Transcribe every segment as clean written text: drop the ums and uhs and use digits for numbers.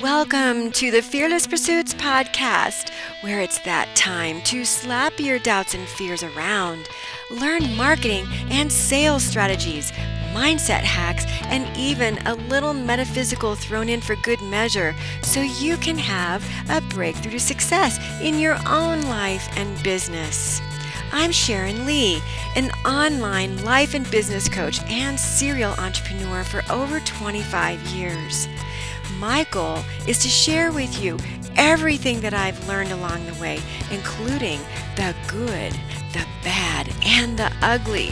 Welcome to the Fearless Pursuits Podcast, where it's that time to slap your doubts and fears around, learn marketing and sales strategies, mindset hacks, and even a little metaphysical thrown in for good measure, so you can have a breakthrough to success in your own life and business. I'm Sharon Lee, an online life and business coach and serial entrepreneur for over 25 years. My goal is to share with you everything that I've learned along the way, including the good, the bad, and the ugly.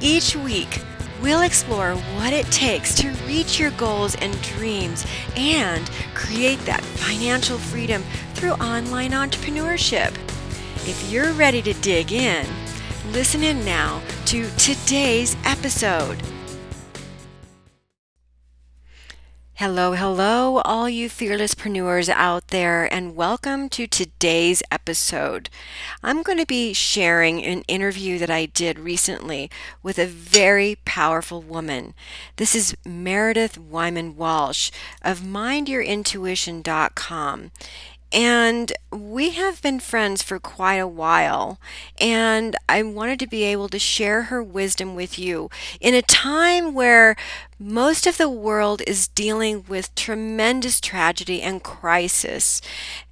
Each week, we'll explore what it takes to reach your goals and dreams and create that financial freedom through online entrepreneurship. If you're ready to dig in, listen in now to today's episode. Hello, hello, all you fearlesspreneurs out there, and welcome to today's episode. I'm going to be sharing an interview that I did recently with a very powerful woman. This is Meredith Wyman Walsh of MindYourIntuition.com. And we have been friends for quite a while, and I wanted to be able to share her wisdom with you in a time where most of the world is dealing with tremendous tragedy and crisis.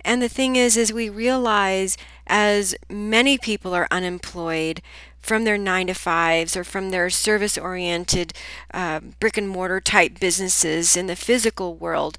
And the thing is we realize as many people are unemployed from their 9-to-5s or from their service-oriented brick-and-mortar type businesses in the physical world,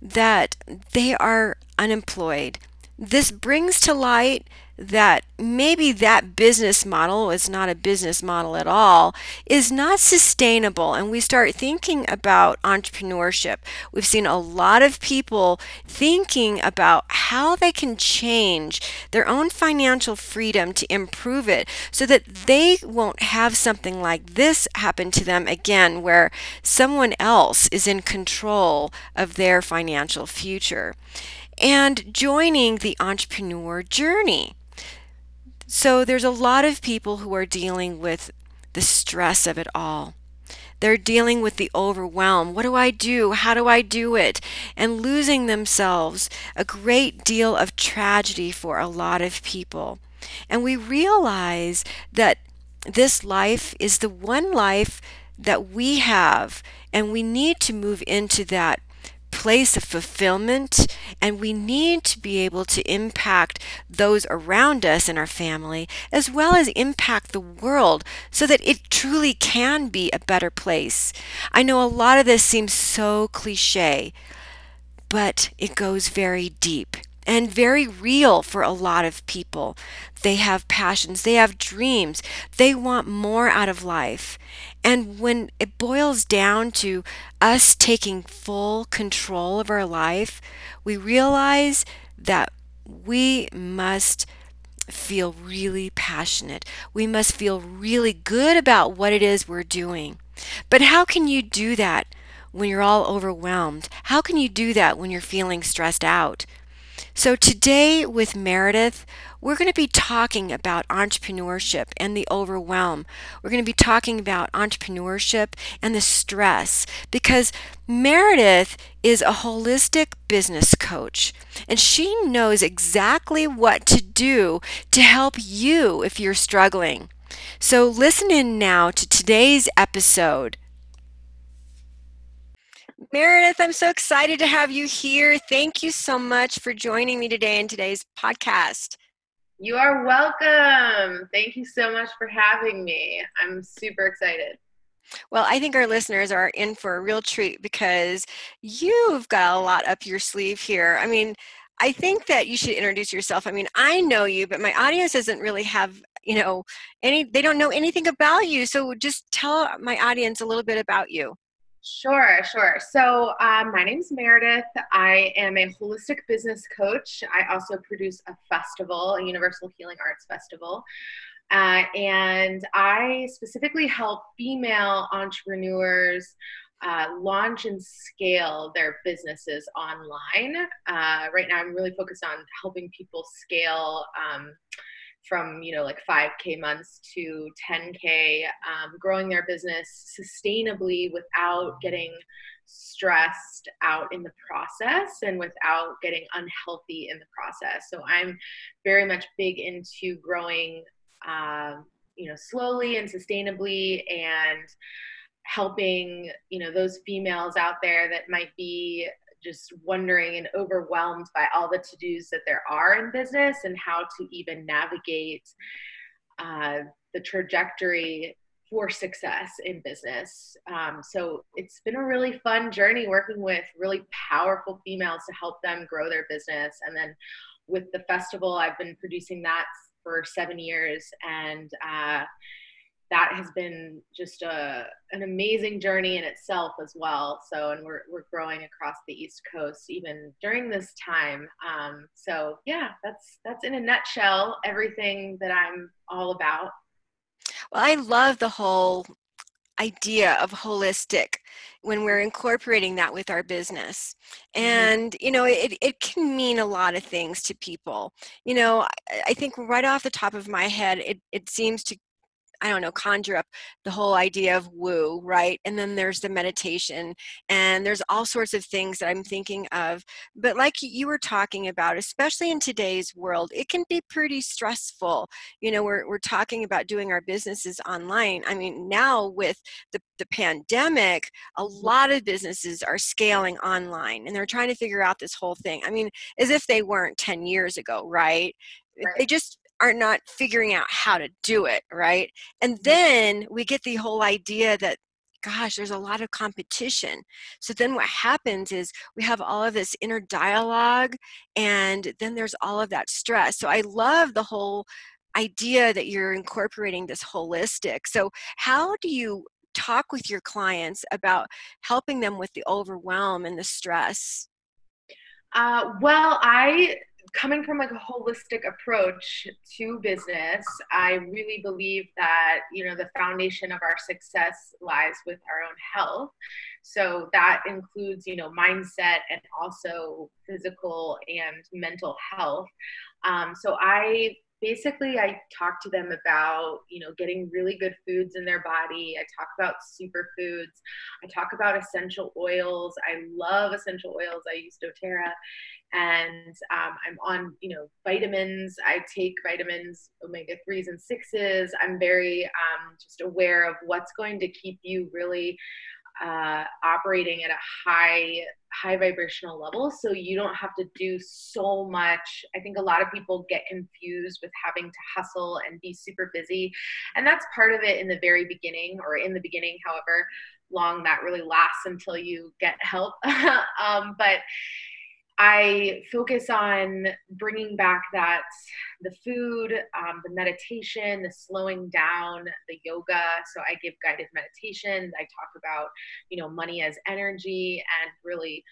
that they are unemployed. This brings to light that maybe that business model, it's not a business model at all, is not sustainable, and we start thinking about entrepreneurship. We've seen a lot of people thinking about how they can change their own financial freedom to improve it so that they won't have something like this happen to them again, where someone else is in control of their financial future, and joining the entrepreneur journey. So there's a lot of people who are dealing with the stress of it all. They're dealing with the overwhelm. What do I do? How do I do it? And losing themselves, a great deal of tragedy for a lot of people. And we realize that this life is the one life that we have, and we need to move into that place of fulfillment, and we need to be able to impact those around us and our family, as well as impact the world, so that it truly can be a better place. I know a lot of this seems so cliche, but it goes very deep and very real for a lot of people. They have passions, they have dreams, they want more out of life. And when it boils down to us taking full control of our life, we realize that we must feel really passionate. We must feel really good about what it is we're doing. But how can you do that when you're all overwhelmed? How can you do that when you're feeling stressed out? So today with Meredith, we're going to be talking about entrepreneurship and the overwhelm. We're going to be talking about entrepreneurship and the stress, because Meredith is a holistic business coach, and she knows exactly what to do to help you if you're struggling. So listen in now to today's episode. Meredith, I'm so excited to have you here. Thank you so much for joining me today in today's podcast. You are welcome. Thank you so much for having me. I'm super excited. Well, I think our listeners are in for a real treat, because you've got a lot up your sleeve here. I mean, I think that you should introduce yourself. I mean, I know you, but my audience doesn't really have, they don't know anything about you. So just tell my audience a little bit about you. Sure. So my name's Meredith. I am a holistic business coach. I also produce a festival, a Universal Healing Arts Festival. And I specifically help female entrepreneurs launch and scale their businesses online. Right now, I'm really focused on helping people scale from, you know, like 5K months to 10K, growing their business sustainably without getting stressed out in the process and without getting unhealthy in the process. So I'm very much big into growing, you know, slowly and sustainably, and helping, you know, those females out there that might be just wondering and overwhelmed by all the to-dos that there are in business and how to even navigate the trajectory for success in business. So it's been a really fun journey working with really powerful females to help them grow their business. And then with the festival, I've been producing that for 7 years, and that has been just an amazing journey in itself as well. So, and we're growing across the East Coast even during this time. So yeah, that's in a nutshell everything that I'm all about. Well, I love the whole idea of holistic when we're incorporating that with our business. And, you know, it can mean a lot of things to people. You know, I think right off the top of my head, it seems to, I don't know, conjure up the whole idea of woo, right? And then there's the meditation, and there's all sorts of things that I'm thinking of. But like you were talking about, especially in today's world, it can be pretty stressful. You know, we're talking about doing our businesses online. I mean, now with the pandemic, a lot of businesses are scaling online, and they're trying to figure out this whole thing. I mean, as if they weren't 10 years ago, right? They just are not figuring out how to do it, right? And then we get the whole idea that, gosh, there's a lot of competition. So then what happens is we have all of this inner dialogue, and then there's all of that stress. So I love the whole idea that you're incorporating this holistic. So how do you talk with your clients about helping them with the overwhelm and the stress? Coming from like a holistic approach to business, I really believe that, you know, the foundation of our success lies with our own health. So that includes, you know, mindset and also physical and mental health. So I talk to them about, you know, getting really good foods in their body. I talk about superfoods. I talk about essential oils. I love essential oils. I use doTERRA, and I'm on, you know, vitamins. I take vitamins, omega-3s and 6s. I'm very just aware of what's going to keep you really operating at a high vibrational level, so you don't have to do so much. I think a lot of people get confused with having to hustle and be super busy, and that's part of it in the beginning, however long that really lasts until you get help. But I focus on bringing back the food, the meditation, the slowing down, the yoga. So I give guided meditations. I talk about, you know, money as energy, and really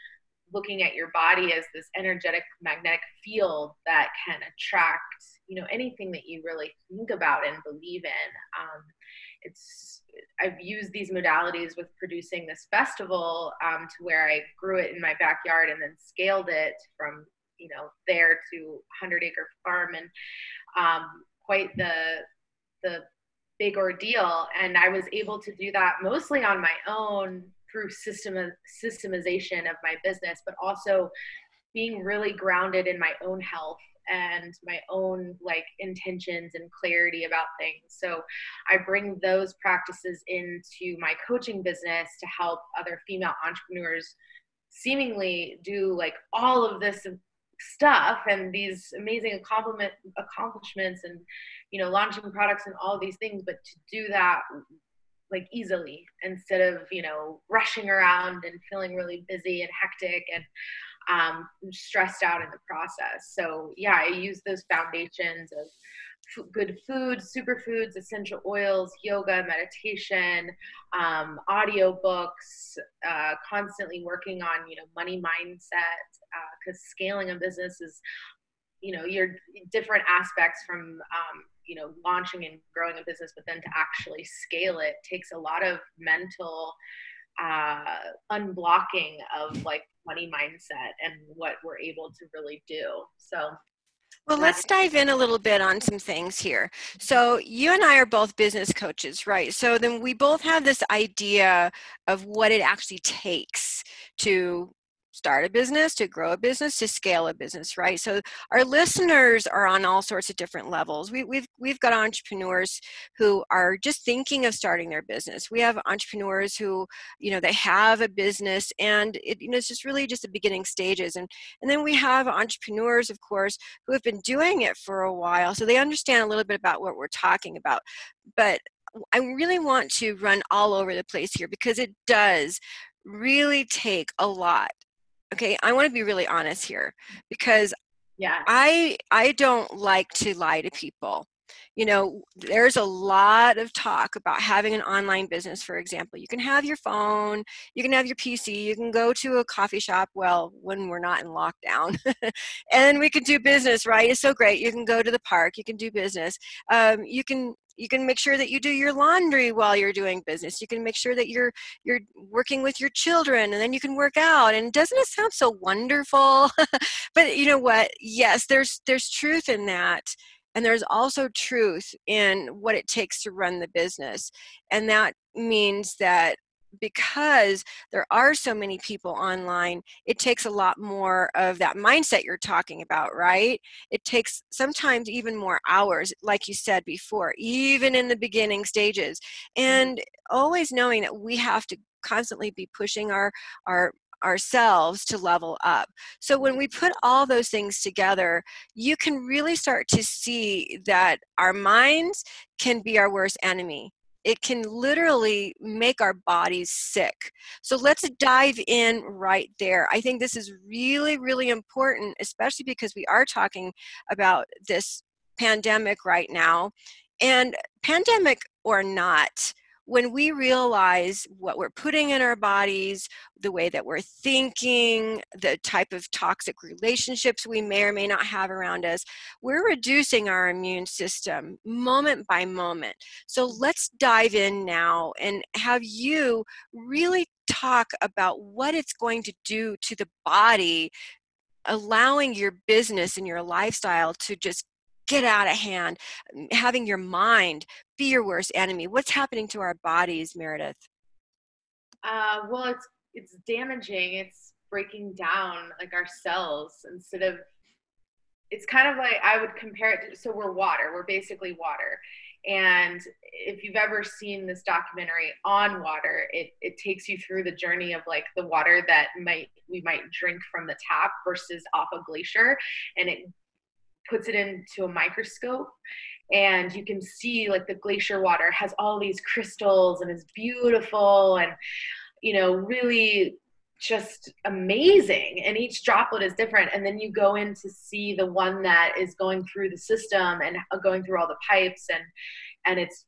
looking at your body as this energetic magnetic field that can attract, you know, anything that you really think about and believe in. I've used these modalities with producing this festival to where I grew it in my backyard and then scaled it from, you know, there to 100-acre farm, and quite the big ordeal. And I was able to do that mostly on my own through systemization of my business, but also being really grounded in my own health and my own like intentions and clarity about things. So I bring those practices into my coaching business to help other female entrepreneurs seemingly do like all of this stuff and these amazing accomplishments and, you know, launching products and all these things, but to do that like easily instead of, you know, rushing around and feeling really busy and hectic and stressed out in the process. So yeah, I use those foundations of good food, superfoods, essential oils, yoga, meditation, audiobooks, constantly working on, you know, money mindset, because scaling a business is, you know, your different aspects from, you know, launching and growing a business, but then to actually scale it takes a lot of mental unblocking of like money mindset and what we're able to really do. So Well, let's dive in a little bit on some things here. So you and I are both business coaches, right? So then we both have this idea of what it actually takes to start a business, to grow a business, to scale a business, right? So our listeners are on all sorts of different levels. We've got entrepreneurs who are just thinking of starting their business. We have entrepreneurs who, you know, they have a business and it, you know, it's just really just the beginning stages. And then we have entrepreneurs, of course, who have been doing it for a while. So they understand a little bit about what we're talking about. But I really want to run all over the place here because it does really take a lot. Okay, I want to be really honest here because I don't like to lie to people. You know, there's a lot of talk about having an online business, for example. You can have your phone, you can have your PC, you can go to a coffee shop, well, when we're not in lockdown, and we can do business, right? It's so great. You can go to the park, you can do business. You can make sure that you do your laundry while you're doing business. You can make sure that you're working with your children, and then you can work out. And doesn't it sound so wonderful? But you know what? Yes, there's truth in that. And there's also truth in what it takes to run the business. And that means that because there are so many people online, it takes a lot more of that mindset you're talking about, right? It takes sometimes even more hours, like you said before, even in the beginning stages. And always knowing that we have to constantly be pushing ourselves to level up. So when we put all those things together, you can really start to see that our minds can be our worst enemy. It can literally make our bodies sick. So let's dive in right there. I think this is really, really important, especially because we are talking about this pandemic right now. And pandemic or not, when we realize what we're putting in our bodies, the way that we're thinking, the type of toxic relationships we may or may not have around us, we're reducing our immune system moment by moment. So let's dive in now and have you really talk about what it's going to do to the body, allowing your business and your lifestyle to just get out of hand, having your mind be your worst enemy. What's happening to our bodies, Meredith? Well, it's damaging. It's breaking down like our cells instead of, it's kind of like I would compare it to, so we're water. We're basically water. And if you've ever seen this documentary on water, it takes you through the journey of like the water that we might drink from the tap versus off a glacier. And it puts it into a microscope and you can see like the glacier water has all these crystals and it's beautiful and, you know, really just amazing. And each droplet is different. And then you go in to see the one that is going through the system and going through all the pipes and it's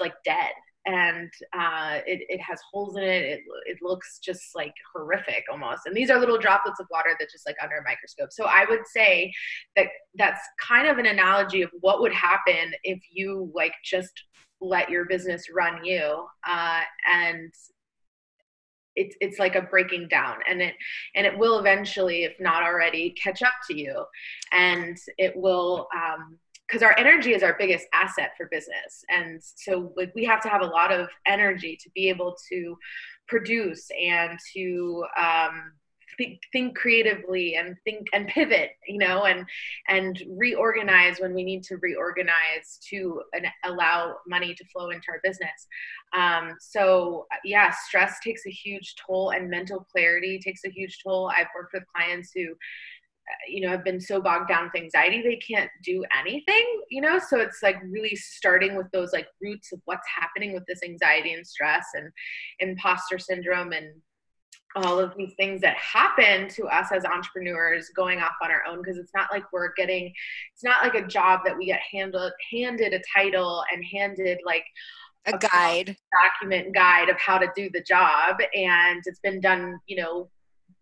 like dead. And it has holes in it. It looks just like horrific almost. And these are little droplets of water that just like under a microscope. So I would say that that's kind of an analogy of what would happen if you like just let your business run you. And it's like a breaking down and it will eventually, if not already, catch up to you. And it will, because our energy is our biggest asset for business. And so we have to have a lot of energy to be able to produce and to think creatively and think and pivot, you know, and reorganize when we need to reorganize to allow money to flow into our business. So yeah, stress takes a huge toll and mental clarity takes a huge toll. I've worked with clients who, you know, have been so bogged down with anxiety, they can't do anything, you know? So it's like really starting with those like roots of what's happening with this anxiety and stress and imposter syndrome and all of these things that happen to us as entrepreneurs going off on our own. Cause it's not like it's not like a job that we get handed a title and handed like a document guide of how to do the job. And it's been done, you know,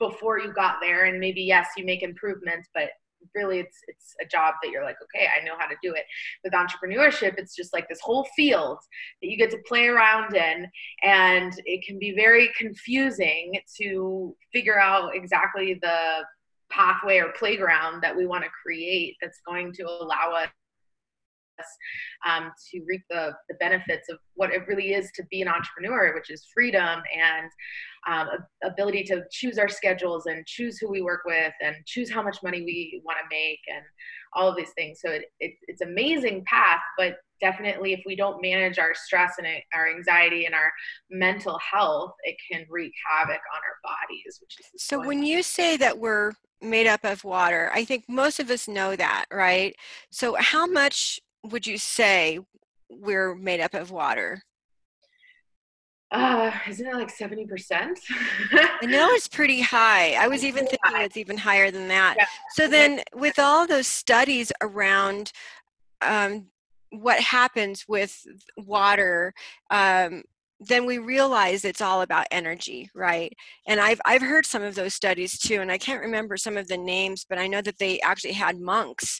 before you got there, and maybe yes, you make improvements, but really it's a job that you're like, okay, I know how to do it. With entrepreneurship, it's just like this whole field that you get to play around in, and it can be very confusing to figure out exactly the pathway or playground that we want to create that's going to allow us to reap the benefits of what it really is to be an entrepreneur, which is freedom and ability to choose our schedules and choose who we work with and choose how much money we want to make and all of these things. So it's an amazing path, but definitely if we don't manage our stress and our anxiety and our mental health, it can wreak havoc on our bodies. Which is so important. When you say that we're made up of water, I think most of us know that, right? So how much would you say we're made up of water? Isn't it like 70%? I know it's pretty high. I was even thinking it's even higher than that. Yeah. So then with all those studies around what happens with water, then we realize it's all about energy, right? And I've heard some of those studies too, and I can't remember some of the names, but I know that they actually had monks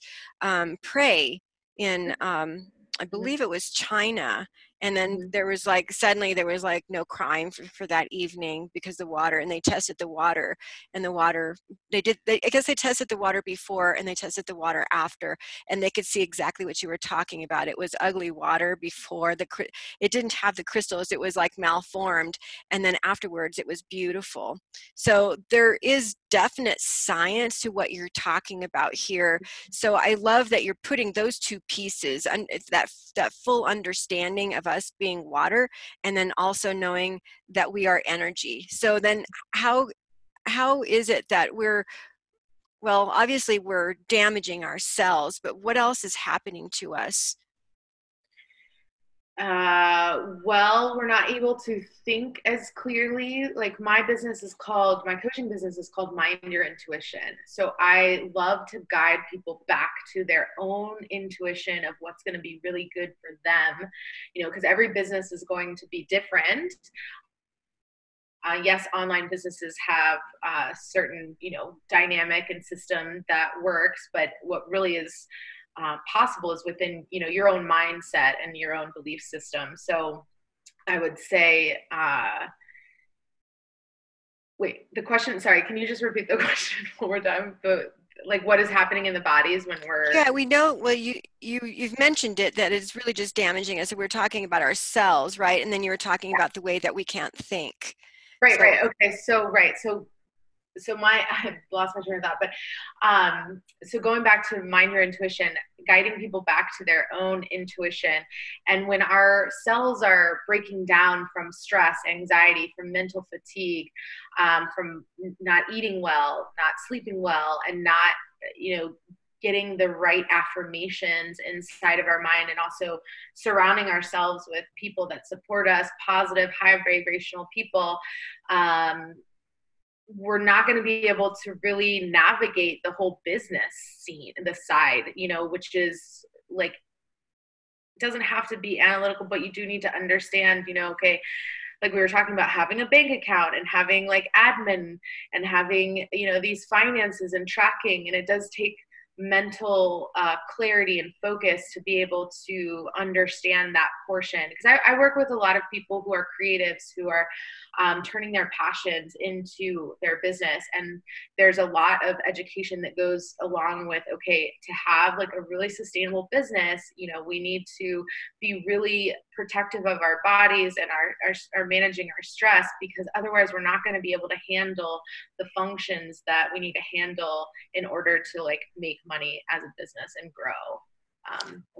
pray in, I believe it was China. And then there was like, suddenly there was like no crime for that evening because the water, and they tested the water and the water, I guess they tested the water before and they tested the water after, and they could see exactly what you were talking about. It was ugly water before, it didn't have the crystals, it was like malformed. And then afterwards it was beautiful. So there is definite science to what you're talking about here. So I love that you're putting those two pieces, and that full understanding of us being water, and then also knowing that we are energy. So then how is it that we're, well, obviously we're damaging ourselves, but what else is happening to us? Well, we're not able to think as clearly. Like my coaching business is called Mind Your Intuition. So I love to guide people back to their own intuition of what's going to be really good for them, you know, because every business is going to be different. Yes, online businesses have certain, you know, dynamic and system that works, but what really is possible is within, you know, your own mindset and your own belief system. So I would say, wait, the question, sorry, can you just repeat the question one more time? Like what is happening in the bodies when we're... Yeah, we know, well, you've mentioned it, that it's really just damaging us. So we're talking about ourselves, right? And then you were talking about the way that we can't think. Right, so, right. Okay. So, right. So I've lost my train of thought, but so going back to Mind Your Intuition, guiding people back to their own intuition. And when our cells are breaking down from stress, anxiety, from mental fatigue, from not eating well, not sleeping well, and not, you know, getting the right affirmations inside of our mind, and also surrounding ourselves with people that support us, positive, high vibrational people, we're not going to be able to really navigate the whole business scene, the side, you know, which is like, doesn't have to be analytical, but you do need to understand, you know, okay, like we were talking about having a bank account and having like admin and having, you know, these finances and tracking. And it does take mental clarity and focus to be able to understand that portion, because I work with a lot of people who are creatives who are turning their passions into their business, and there's a lot of education that goes along with, okay, to have like a really sustainable business, you know, we need to be really protective of our bodies and our managing our stress, because otherwise we're not going to be able to handle the functions that we need to handle in order to like make money as a business and grow.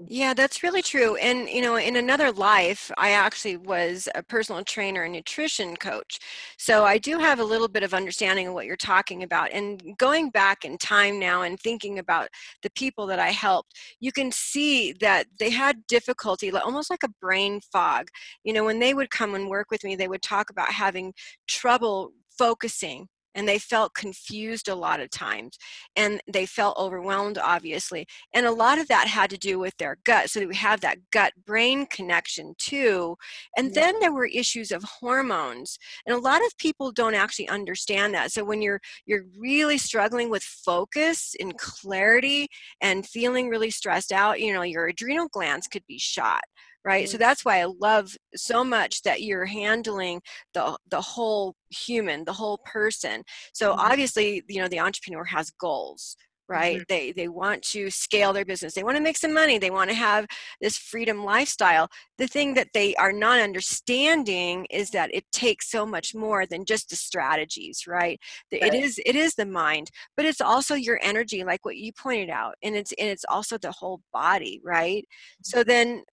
Yeah, that's really true. And, you know, in another life, I actually was a personal trainer and nutrition coach. So I do have a little bit of understanding of what you're talking about. And going back in time now and thinking about the people that I helped, you can see that they had difficulty, almost like a brain fog. You know, when they would come and work with me, they would talk about having trouble focusing. And they felt confused a lot of times, and they felt overwhelmed, obviously. And a lot of that had to do with their gut. So we have that gut-brain connection too. And then there were issues of hormones. And a lot of people don't actually understand that. So when you're really struggling with focus and clarity and feeling really stressed out, you know, your adrenal glands could be shot, right? So that's why I love so much that you're handling the whole human, the whole person. So obviously, you know, the entrepreneur has goals, right? Mm-hmm. They want to scale their business. They want to make some money. They want to have this freedom lifestyle. The thing that they are not understanding is that it takes so much more than just the strategies, right? Right. It is the mind, but it's also your energy, like what you pointed out. And it's also the whole body, right? Mm-hmm. So then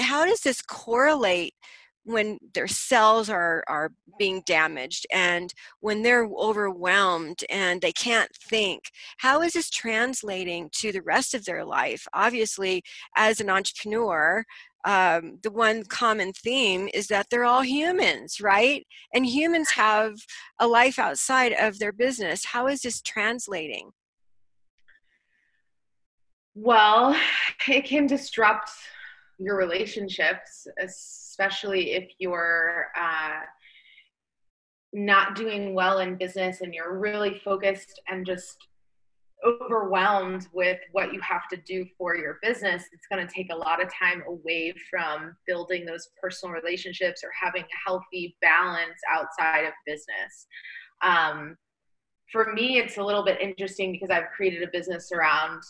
how does this correlate when their cells are being damaged and when they're overwhelmed and they can't think? How is this translating to the rest of their life? Obviously, as an entrepreneur, the one common theme is that they're all humans, right? And humans have a life outside of their business. How is this translating? Well, it can disrupt your relationships, especially if you're not doing well in business and you're really focused and just overwhelmed with what you have to do for your business. It's going to take a lot of time away from building those personal relationships or having a healthy balance outside of business. For me, it's a little bit interesting because I've created a business around,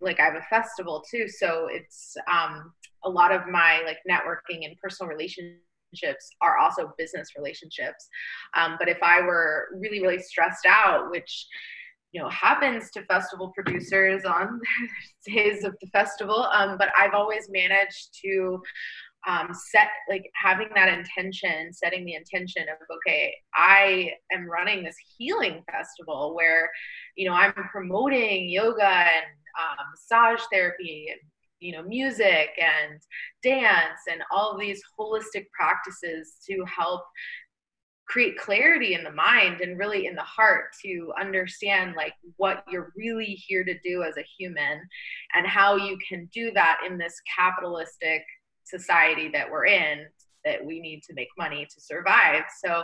like, I have a festival too. So it's a lot of my, like, networking and personal relationships are also business relationships. But if I were really, really stressed out, which, you know, happens to festival producers on days of the festival, but I've always managed to setting the intention of, okay, I am running this healing festival where, you know, I'm promoting yoga and massage therapy and, you know, music and dance and all of these holistic practices to help create clarity in the mind and really in the heart to understand, like, what you're really here to do as a human and how you can do that in this capitalistic society that we're in, that we need to make money to survive. So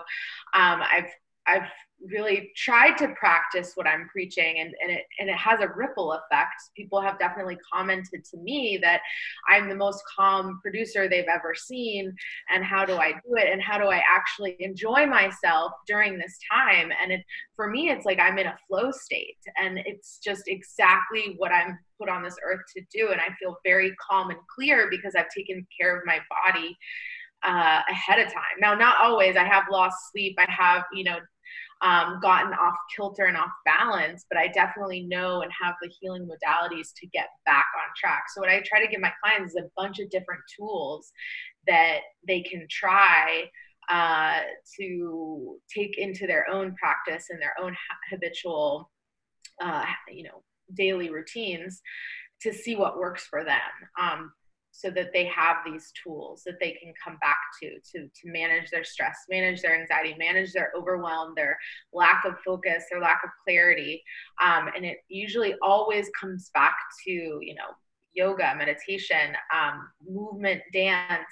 I've really tried to practice what I'm preaching, and it has a ripple effect. People have definitely commented to me that I'm the most calm producer they've ever seen, and how do I do it, and how do I actually enjoy myself during this time? And for me, it's like I'm in a flow state, and it's just exactly what I'm put on this earth to do, and I feel very calm and clear because I've taken care of my body ahead of time. Now, not always. I have lost sleep. I have, you know, gotten off kilter and off balance, but I definitely know and have the healing modalities to get back on track. So what I try to give my clients is a bunch of different tools that they can try to take into their own practice and their own habitual, you know, daily routines to see what works for them. So that they have these tools that they can come back to manage their stress, manage their anxiety, manage their overwhelm, their lack of focus, their lack of clarity. And it usually always comes back to, you know, yoga, meditation, movement, dance,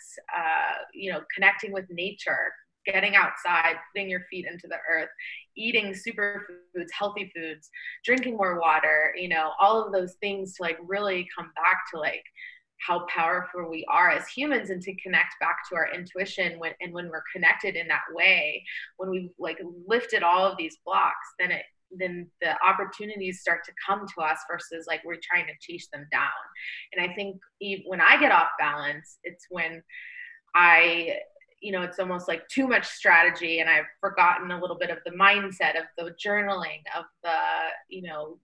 you know, connecting with nature, getting outside, putting your feet into the earth, eating superfoods, healthy foods, drinking more water, you know, all of those things to, like, really come back to, like, how powerful we are as humans, and to connect back to our intuition. When we're connected in that way, when we've, like, lifted all of these blocks, then the opportunities start to come to us versus, like, we're trying to chase them down. And I think when I get off balance, it's when I, you know, it's almost like too much strategy, and I've forgotten a little bit of the mindset, of the journaling, of the, you know,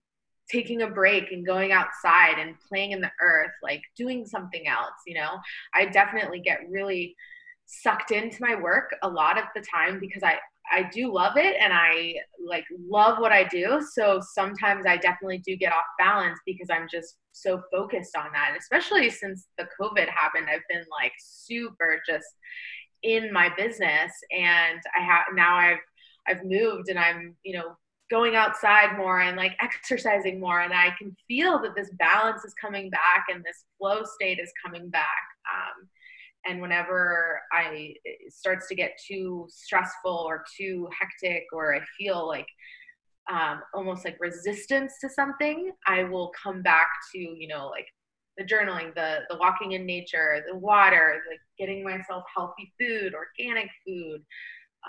taking a break and going outside and playing in the earth, like doing something else. You know, I definitely get really sucked into my work a lot of the time because I do love it, and I, like, love what I do. So sometimes I definitely do get off balance because I'm just so focused on that. And especially since the COVID happened, I've been, like, super just in my business, and now I've moved, and I'm, you know, going outside more and, like, exercising more. And I can feel that this balance is coming back and this flow state is coming back. And whenever it starts to get too stressful or too hectic, or I feel like almost like resistance to something, I will come back to, you know, like the journaling, the walking in nature, the water, like getting myself healthy food, organic food,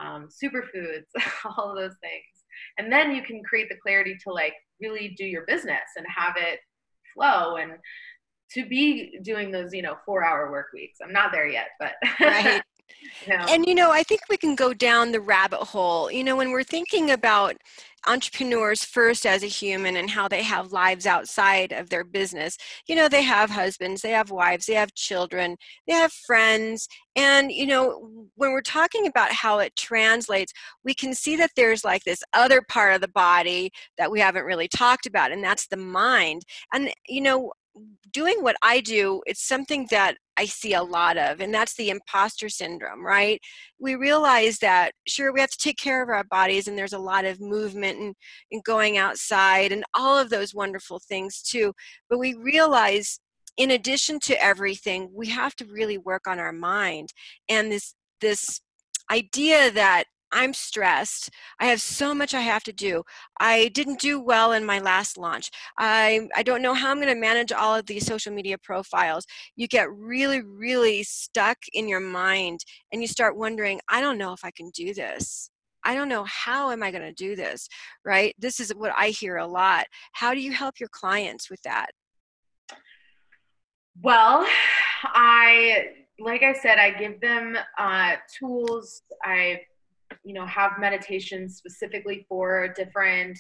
superfoods, all of those things. And then you can create the clarity to like really do your business and have it flow, and to be doing those, 4-hour work weeks. I'm not there yet, but right. And, I think we can go down the rabbit hole, when we're thinking about entrepreneurs first as a human and how they have lives outside of their business. They have husbands, they have wives, they have children, they have friends. And, when we're talking about how it translates, we can see that there's like this other part of the body that we haven't really talked about, and that's the mind. And, doing what I do, it's something that I see a lot of, and that's the imposter syndrome, right? We realize that, sure, we have to take care of our bodies, and there's a lot of movement and going outside and all of those wonderful things too. But we realize, in addition to everything, we have to really work on our mind. And this idea that I'm stressed, I have so much I have to do, I didn't do well in my last launch, I don't know how I'm going to manage all of these social media profiles. You get really, really stuck in your mind, and you start wondering, I don't know if I can do this. I don't know, how am I going to do this, right? This is what I hear a lot. How do you help your clients with that? Well, like I said, I give them tools. I have meditations specifically for different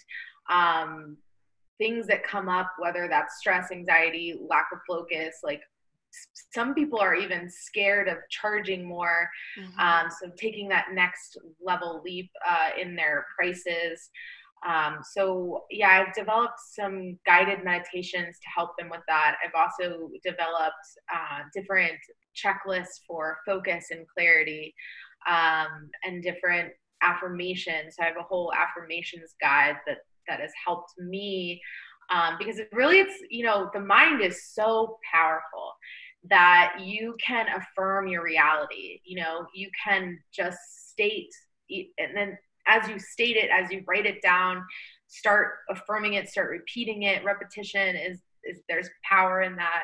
things that come up, whether that's stress, anxiety, lack of focus. Like some people are even scared of charging more. Mm-hmm. So taking that next level leap in their prices. So yeah, I've developed some guided meditations to help them with that. I've also developed different checklists for focus and clarity, and different affirmations. So I have a whole affirmations guide that has helped me, because it's the mind is so powerful that you can affirm your reality. You can just state, and then as you state it, as you write it down, start affirming it, start repeating it. Repetition is there's power in that.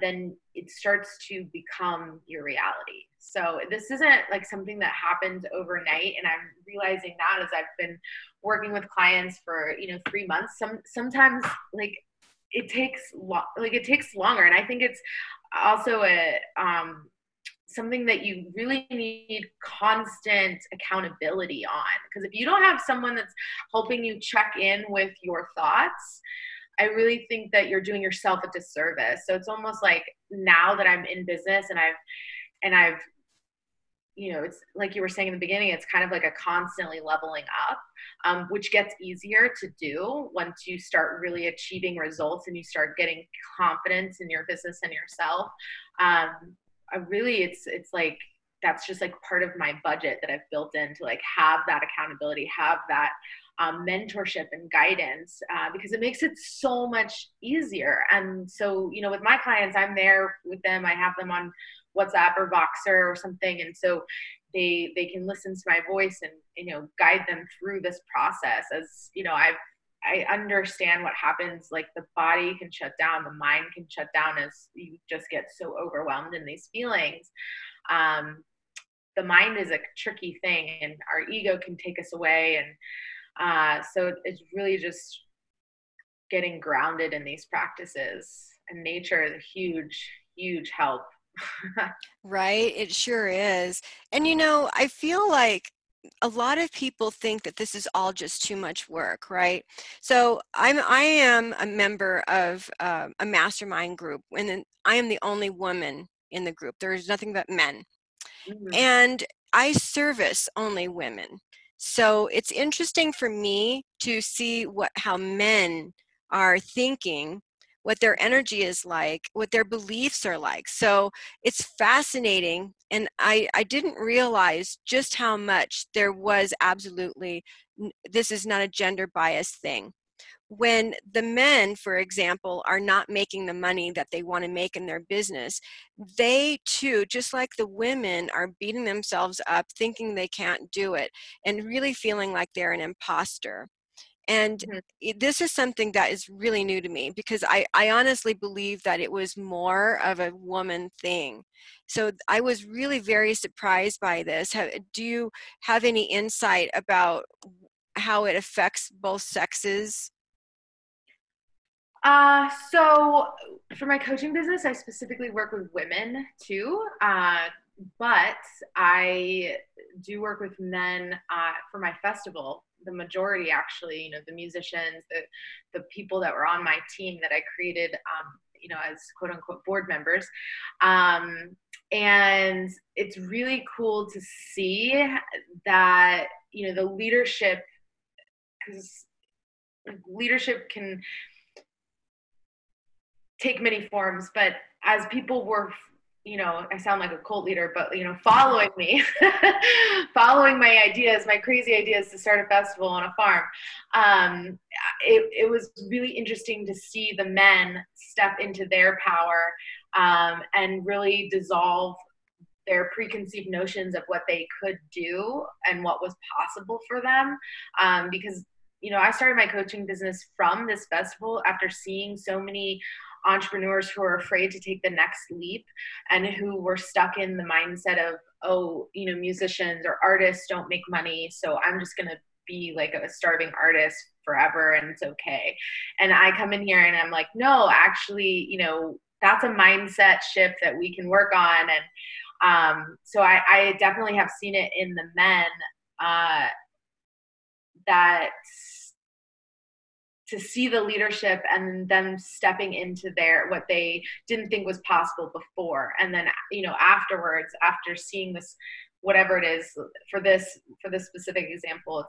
Then it starts to become your reality. So this isn't like something that happened overnight. And I'm realizing that as I've been working with clients for, 3 months, sometimes like it takes longer. And I think it's also something that you really need constant accountability on, because if you don't have someone that's helping you check in with your thoughts, I really think that you're doing yourself a disservice. So it's almost like now that I'm in business and I've it's like you were saying in the beginning, it's kind of like a constantly leveling up, which gets easier to do once you start really achieving results and you start getting confidence in your business and yourself. It's like, that's just like part of my budget that I've built in to like have that accountability, have that mentorship and guidance, because it makes it so much easier. And so, with my clients, I'm there with them. I have them on WhatsApp or Voxer or something. And so they can listen to my voice and, guide them through this process. As I understand what happens. Like the body can shut down, the mind can shut down as you just get so overwhelmed in these feelings. The mind is a tricky thing, and our ego can take us away. And so it's really just getting grounded in these practices, and nature is a huge, huge help. Right. It sure is. And, I feel like a lot of people think that this is all just too much work, right? So I am a member of a mastermind group, and then I am the only woman in the group. There is nothing but men. Mm-hmm. And I service only women. So it's interesting for me to see how men are thinking, what their energy is like, what their beliefs are like. So it's fascinating. And I didn't realize just how much there was absolutely, this is not a gender bias thing. When the men, for example, are not making the money that they want to make in their business, they too, just like the women, are beating themselves up, thinking they can't do it, and really feeling like they're an imposter. And this is something that is really new to me, because I honestly believe that it was more of a woman thing. So I was really very surprised by this. Do you have any insight about how it affects both sexes? So for my coaching business, I specifically work with women too. But I do work with men for my festival. The majority, actually, you know, the musicians, the people that were on my team that I created, you know, as quote unquote board members. And it's really cool to see that, you know, the leadership, because leadership can take many forms, but as people were, you know, I sound like a cult leader, but, you know, following me, following my ideas, my crazy ideas to start a festival on a farm. It was really interesting to see the men step into their power, and really dissolve their preconceived notions of what they could do and what was possible for them. Because, you know, I started my coaching business from this festival after seeing so many entrepreneurs who are afraid to take the next leap and who were stuck in the mindset of, oh, you know, musicians or artists don't make money, so I'm just going to be like a starving artist forever and it's okay. And I come in here and I'm like, no, actually, you know, that's a mindset shift that we can work on. And so I definitely have seen it in the men, that to see the leadership and them stepping into their, what they didn't think was possible before. And then, you know, afterwards, after seeing this, whatever it is for this specific example,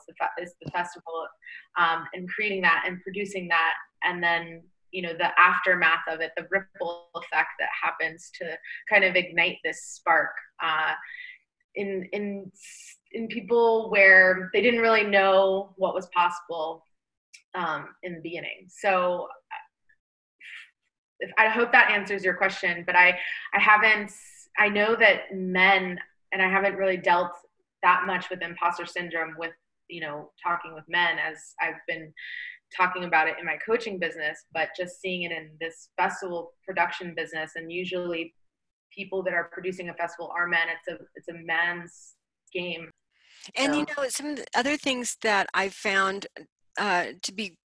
it's the festival, and creating that and producing that. And then, you know, the aftermath of it, the ripple effect that happens to kind of ignite this spark, in people where they didn't really know what was possible in the beginning. So I hope that answers your question, but I know that men, and I haven't really dealt that much with imposter syndrome with, you know, talking with men as I've been talking about it in my coaching business, but just seeing it in this festival production business. And usually people that are producing a festival are men. It's a man's game. And so, you know, some of the other things that I've found to be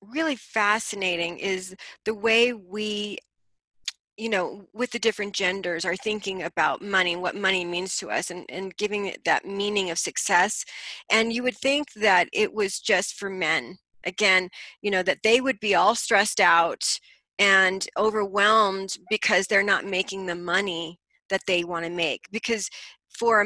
really fascinating is the way we, you know, with the different genders are thinking about money, what money means to us, and giving it that meaning of success. And you would think that it was just for men. Again, you know, that they would be all stressed out and overwhelmed because they're not making the money that they want to make. Because for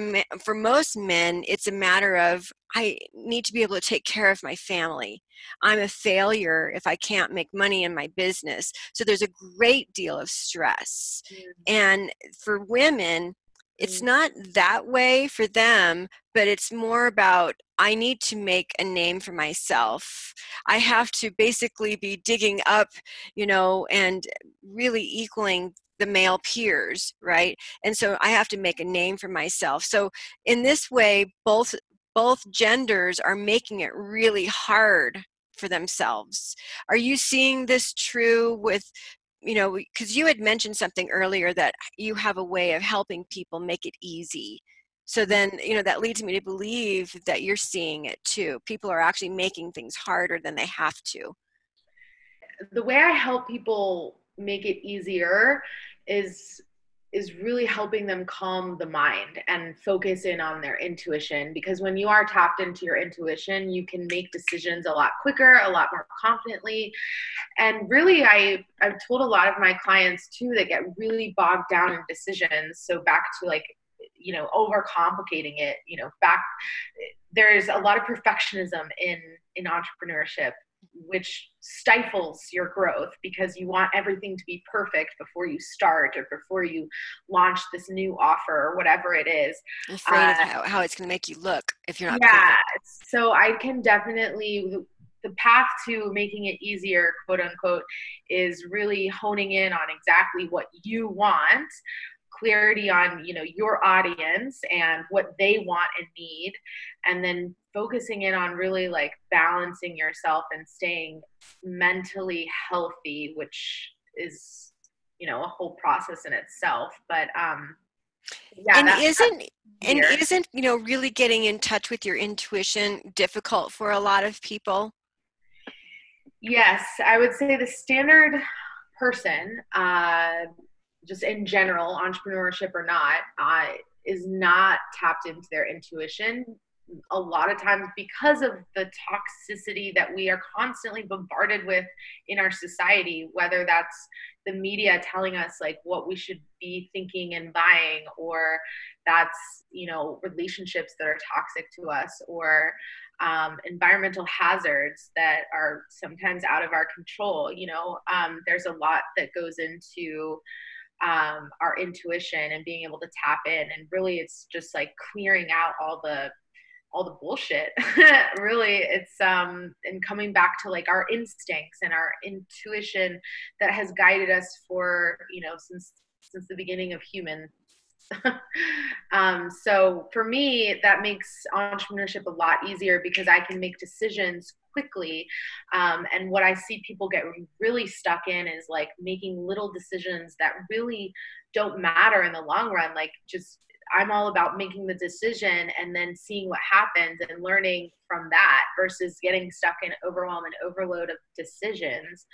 most men, it's a matter of, I need to be able to take care of my family. I'm a failure if I can't make money in my business. So there's a great deal of stress. Mm-hmm. And for women, it's not that way for them, but it's more about, I need to make a name for myself. I have to basically be digging up, you know, and really equaling the male peers, right? And so I have to make a name for myself. So in this way, both genders are making it really hard for themselves. Are you seeing this true with, you know, because you had mentioned something earlier that you have a way of helping people make it easy. So then, you know, that leads me to believe that you're seeing it too. People are actually making things harder than they have to. The way I help people make it easier is really helping them calm the mind and focus in on their intuition. Because when you are tapped into your intuition, you can make decisions a lot quicker, a lot more confidently. And really, I've told a lot of my clients too that get really bogged down in decisions. So back to, like, you know, overcomplicating it, you know, there's a lot of perfectionism in entrepreneurship, which stifles your growth because you want everything to be perfect before you start or before you launch this new offer or whatever it is. I'm afraid of how it's going to make you look if you're not. Yeah. Perfect. So I can definitely, the path to making it easier, quote unquote, is really honing in on exactly what you want, clarity on, you know, your audience and what they want and need, and then focusing in on really like balancing yourself and staying mentally healthy, which is, you know, a whole process in itself. But yeah, and isn't you know, really getting in touch with your intuition difficult for a lot of people? Yes, I would say the standard person, just in general, entrepreneurship or not, is not tapped into their intuition a lot of times because of the toxicity that we are constantly bombarded with in our society, whether that's the media telling us like what we should be thinking and buying, or that's, you know, relationships that are toxic to us, or environmental hazards that are sometimes out of our control. You know, there's a lot that goes into our intuition and being able to tap in, and really it's just like clearing out all the bullshit. Really, it's and coming back to like our instincts and our intuition that has guided us for, you know, since the beginning of human. So for me, that makes entrepreneurship a lot easier because I can make decisions quickly. And what I see people get really stuck in is like making little decisions that really don't matter in the long run. Like, just, I'm all about making the decision and then seeing what happens and learning from that versus getting stuck in overwhelm and overload of decisions.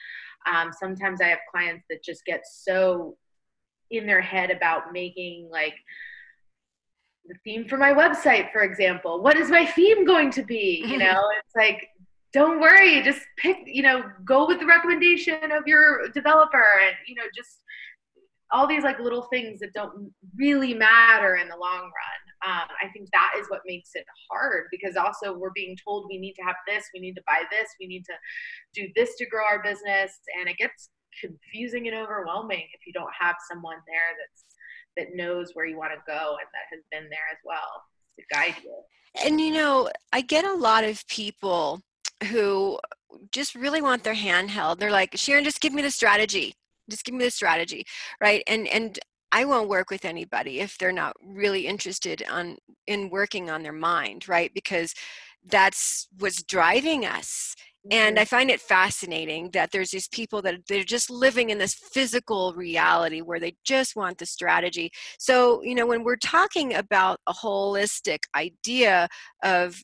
Sometimes I have clients that just get so in their head about making like the theme for my website, for example. What is my theme going to be? You know, it's like, don't worry, just pick, you know, go with the recommendation of your developer, and, you know, just all these like little things that don't really matter in the long run. I think that is what makes it hard, because also we're being told we need to have this, we need to buy this, we need to do this to grow our business. And it gets confusing and overwhelming if you don't have someone there that knows where you want to go and that has been there as well to guide you. And, you know, I get a lot of people who just really want their hand held. They're like, Sharon, just give me the strategy. Just give me the strategy, right? And I won't work with anybody if they're not really interested in working on their mind, right? Because that's what's driving us. And I find it fascinating that there's these people that they're just living in this physical reality where they just want the strategy. So, you know, when we're talking about a holistic idea of,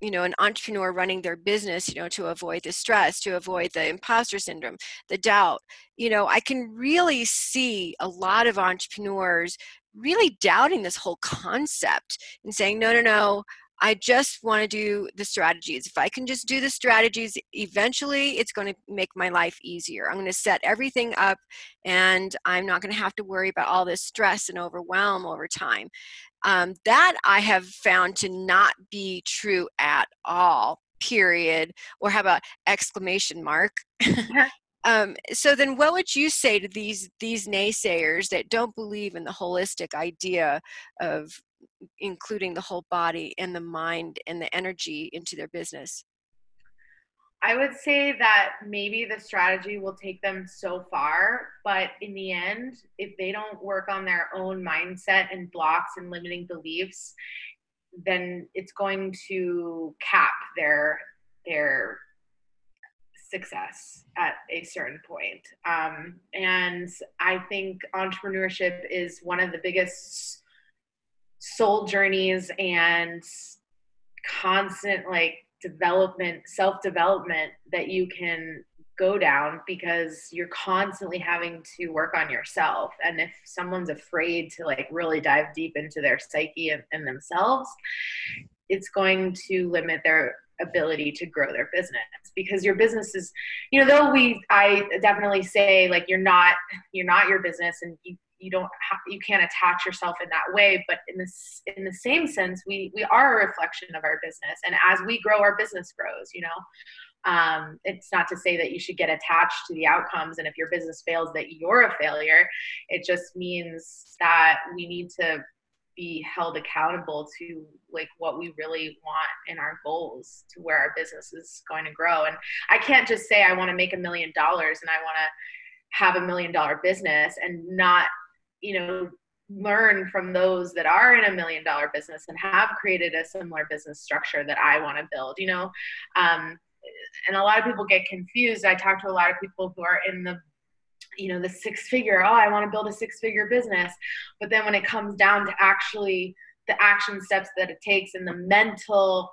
you know, an entrepreneur running their business, you know, to avoid the stress, to avoid the imposter syndrome, the doubt, you know, I can really see a lot of entrepreneurs really doubting this whole concept and saying, no, I just want to do the strategies. If I can just do the strategies, eventually it's going to make my life easier. I'm going to set everything up and I'm not going to have to worry about all this stress and overwhelm over time. That I have found to not be true at all, period. Or how about ! So then what would you say to these naysayers that don't believe in the holistic idea of including the whole body and the mind and the energy into their business? I would say that maybe the strategy will take them so far, but in the end, if they don't work on their own mindset and blocks and limiting beliefs, then it's going to cap their success at a certain point. And I think entrepreneurship is one of the biggest soul journeys and constant like development, self-development that you can go down, because you're constantly having to work on yourself. And if someone's afraid to like really dive deep into their psyche and themselves, it's going to limit their ability to grow their business, because your business is, you know, though I definitely say like you're not your business, and you can't attach yourself in that way. But in the same sense, we are a reflection of our business. And as we grow, our business grows, you know. It's not to say that you should get attached to the outcomes, and if your business fails, that you're a failure. It just means that we need to be held accountable to like what we really want in our goals, to where our business is going to grow. And I can't just say I want to make $1 million and I want to have $1 million business and not, you know, learn from those that are in $1 million business and have created a similar business structure that I want to build, you know? And a lot of people get confused. I talk to a lot of people who are in the, you know, the six-figure, oh, I want to build a six-figure business. But then when it comes down to actually the action steps that it takes and the mental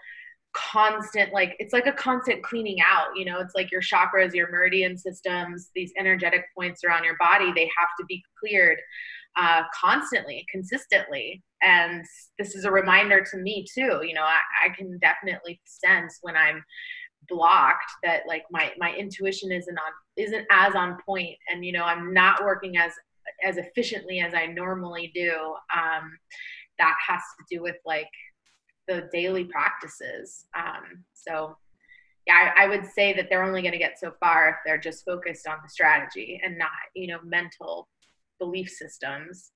constant, like, it's like a constant cleaning out, you know, it's like your chakras, your meridian systems, these energetic points around your body, they have to be cleared constantly, consistently. And this is a reminder to me too, you know, I can definitely sense when I'm blocked that like my intuition isn't as on point, and, you know, I'm not working as efficiently as I normally do. That has to do with like the daily practices. So yeah, I would say that they're only going to get so far if they're just focused on the strategy and not, you know, mental belief systems.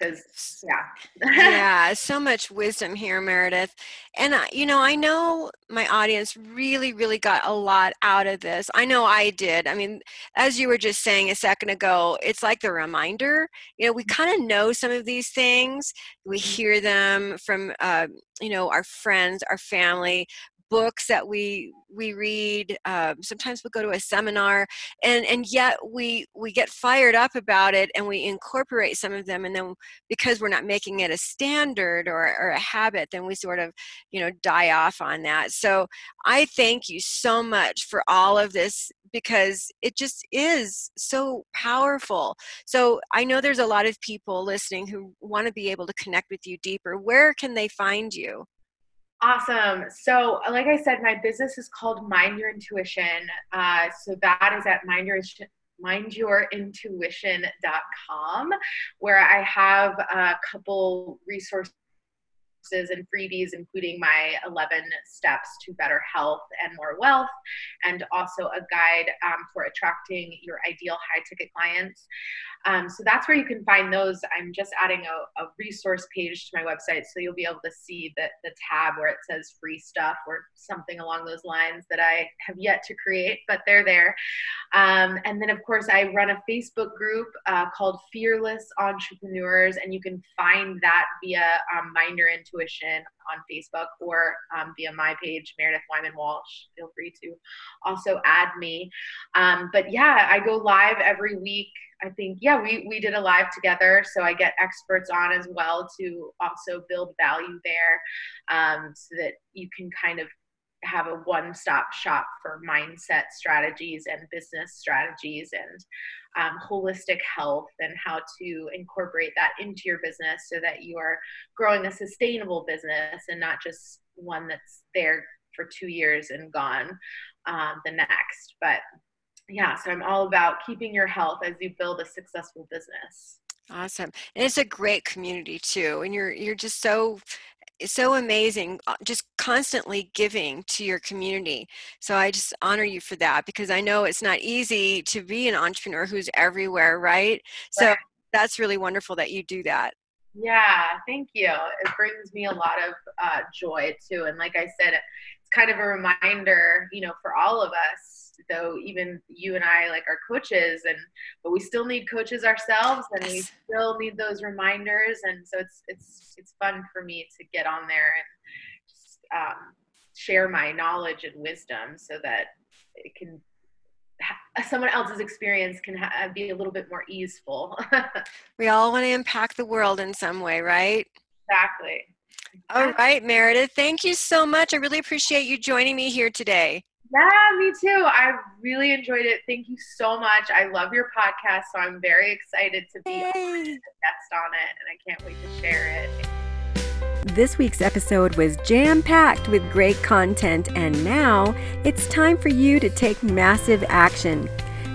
Because yeah. Yeah, so much wisdom here, Meredith. And, you know, I know my audience really, really got a lot out of this. I know I did. I mean, as you were just saying a second ago, it's like the reminder. You know, we kind of know some of these things. We hear them from, you know, our friends, our family, books that we read, sometimes we'll go to a seminar, and yet we get fired up about it and we incorporate some of them, and then because we're not making it a standard or a habit, then we sort of, you know, die off on that. So I thank you so much for all of this, because it just is so powerful. So I know there's a lot of people listening who want to be able to connect with you deeper. Where can they find you? Awesome. So like I said, my business is called Mind Your Intuition. So that is at MindYourIntuition.com, where I have a couple resources and freebies, including my 11 steps to better health and more wealth, and also a guide for attracting your ideal high-ticket clients. So that's where you can find those. I'm just adding a resource page to my website, so you'll be able to see the tab where it says free stuff or something along those lines that I have yet to create, but they're there. And then, of course, I run a Facebook group called Fearless Entrepreneurs, and you can find that via Mind Your Intuition on Facebook, or via my page, Meredith Wyman Walsh. Feel free to also add me. But yeah, I go live every week. I think, yeah, we did a live together, so I get experts on as well to also build value there, so that you can kind of have a one-stop shop for mindset strategies and business strategies and holistic health, and how to incorporate that into your business so that you are growing a sustainable business and not just one that's there for 2 years and gone the next. But yeah, so I'm all about keeping your health as you build a successful business. Awesome. And it's a great community too. And you're just so amazing, just constantly giving to your community. So I just honor you for that, because I know it's not easy to be an entrepreneur who's everywhere, right? So that's really wonderful that you do that. Yeah, thank you. It brings me a lot of joy too. And like I said, it's kind of a reminder, you know, for all of us, though, even you and I, like, are coaches, but we still need coaches ourselves, and we still need those reminders. And so it's fun for me to get on there and just share my knowledge and wisdom, so that it can, someone else's experience can be a little bit more easeful. We all want to impact the world in some way, right? Exactly. All right, Meredith, thank you so much. I really appreciate you joining me here today. Yeah, me too. I really enjoyed it. Thank you so much. I love your podcast, so I'm very excited to be a guest on it, and I can't wait to share it. This week's episode was jam-packed with great content, and now it's time for you to take massive action.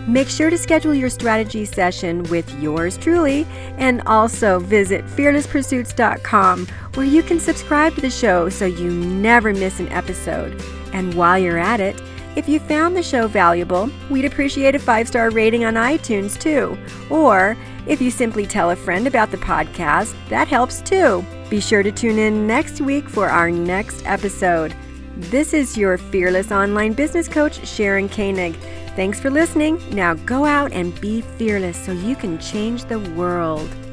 Make sure to schedule your strategy session with yours truly, and also visit FearlessPursuits.com, where you can subscribe to the show so you never miss an episode. And while you're at it, if you found the show valuable, we'd appreciate a 5-star rating on iTunes too. Or if you simply tell a friend about the podcast, that helps too. Be sure to tune in next week for our next episode. This is your fearless online business coach, Sharon Koenig. Thanks for listening. Now go out and be fearless so you can change the world.